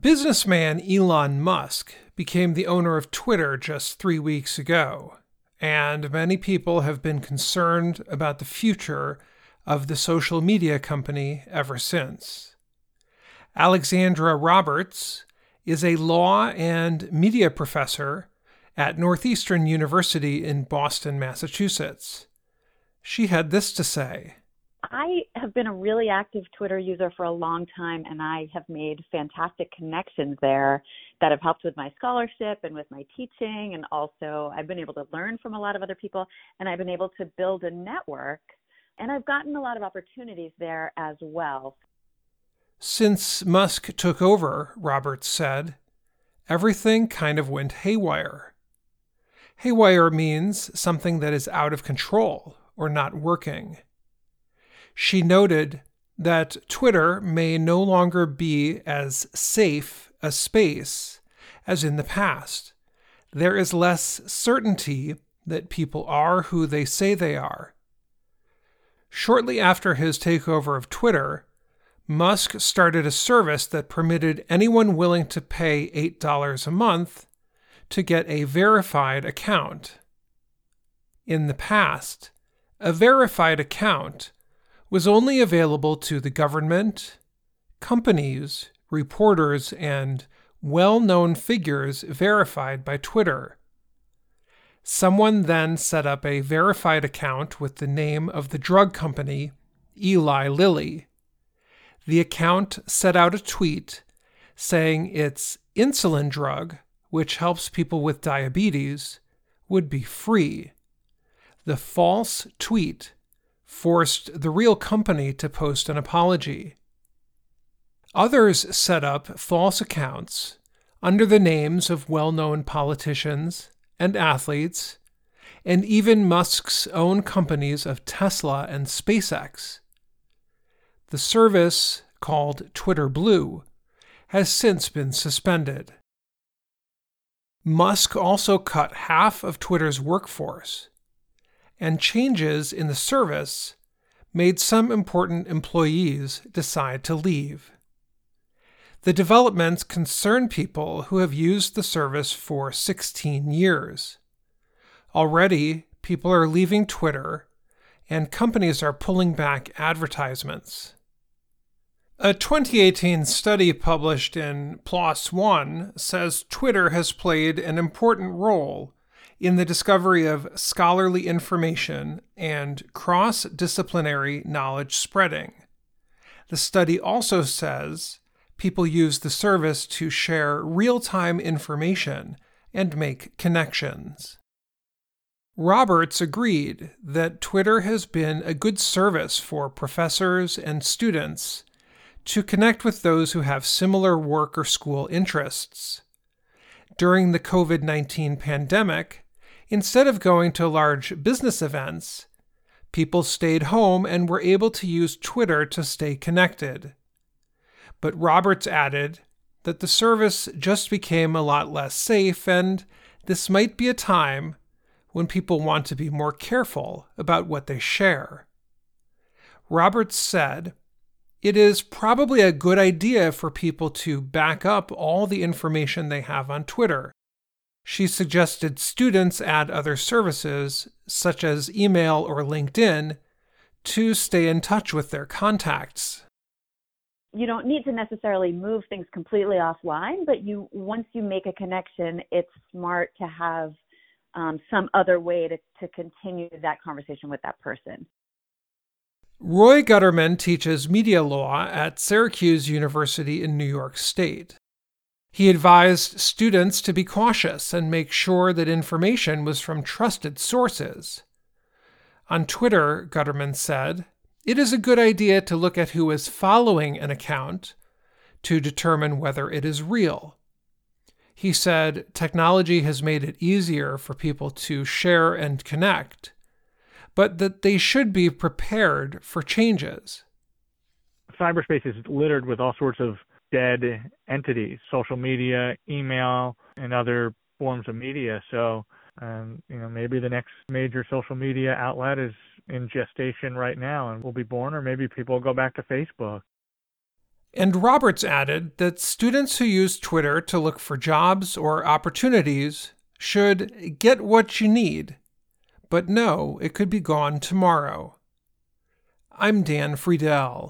Businessman Elon Musk became the owner of Twitter just 3 weeks ago, and many people have been concerned about the future of the social media company ever since. Alexandra Roberts is a law and media professor at Northeastern University in Boston, Massachusetts. She had this to say. I have been a really active Twitter user for a long time, and I have made fantastic connections there that have helped with my scholarship and with my teaching. And also I've been able to learn from a lot of other people, and I've been able to build a network, and I've gotten a lot of opportunities there as well. Since Musk took over, Roberts said, everything kind of went haywire. Haywire means something that is out of control or not working. She noted that Twitter may no longer be as safe a space as in the past. There is less certainty that people are who they say they are. Shortly after his takeover of Twitter, Musk started a service that permitted anyone willing to pay $8 a month to get a verified account. In the past, a verified account was only available to the government, companies, reporters, and well-known figures verified by Twitter. Someone then set up a verified account with the name of the drug company, Eli Lilly. The account set out a tweet saying its insulin drug, which helps people with diabetes, would be free. The false tweet forced the real company to post an apology. Others set up false accounts under the names of well-known politicians and athletes, and even Musk's own companies of Tesla and SpaceX. The service, called Twitter Blue, has since been suspended. Musk also cut half of Twitter's workforce, and changes in the service made some important employees decide to leave. The developments concern people who have used the service for 16 years. Already, people are leaving Twitter, and companies are pulling back advertisements. A 2018 study published in PLOS One says Twitter has played an important role in the discovery of scholarly information and cross-disciplinary knowledge spreading. The study also says people use the service to share real-time information and make connections. Roberts agreed that Twitter has been a good service for professors and students to connect with those who have similar work or school interests. During the COVID-19 pandemic, instead of going to large business events, people stayed home and were able to use Twitter to stay connected. But Roberts added that the service just became a lot less safe, and this might be a time when people want to be more careful about what they share. Roberts said, "It is probably a good idea for people to back up all the information they have on Twitter." She suggested students add other services, such as email or LinkedIn, to stay in touch with their contacts. You don't need to necessarily move things completely offline, but once you make a connection, it's smart to have some other way to continue that conversation with that person. Roy Gutterman teaches media law at Syracuse University in New York State. He advised students to be cautious and make sure that information was from trusted sources. On Twitter, Gutterman said, "It is a good idea to look at who is following an account to determine whether it is real." He said, "Technology has made it easier for people to share and connect, but that they should be prepared for changes." Cyberspace is littered with all sorts of dead entities, social media, email, and other forms of media. So, maybe the next major social media outlet is in gestation right now and will be born, or maybe people will go back to Facebook. And Roberts added that students who use Twitter to look for jobs or opportunities should get what you need, but know it could be gone tomorrow. I'm Dan Friedel.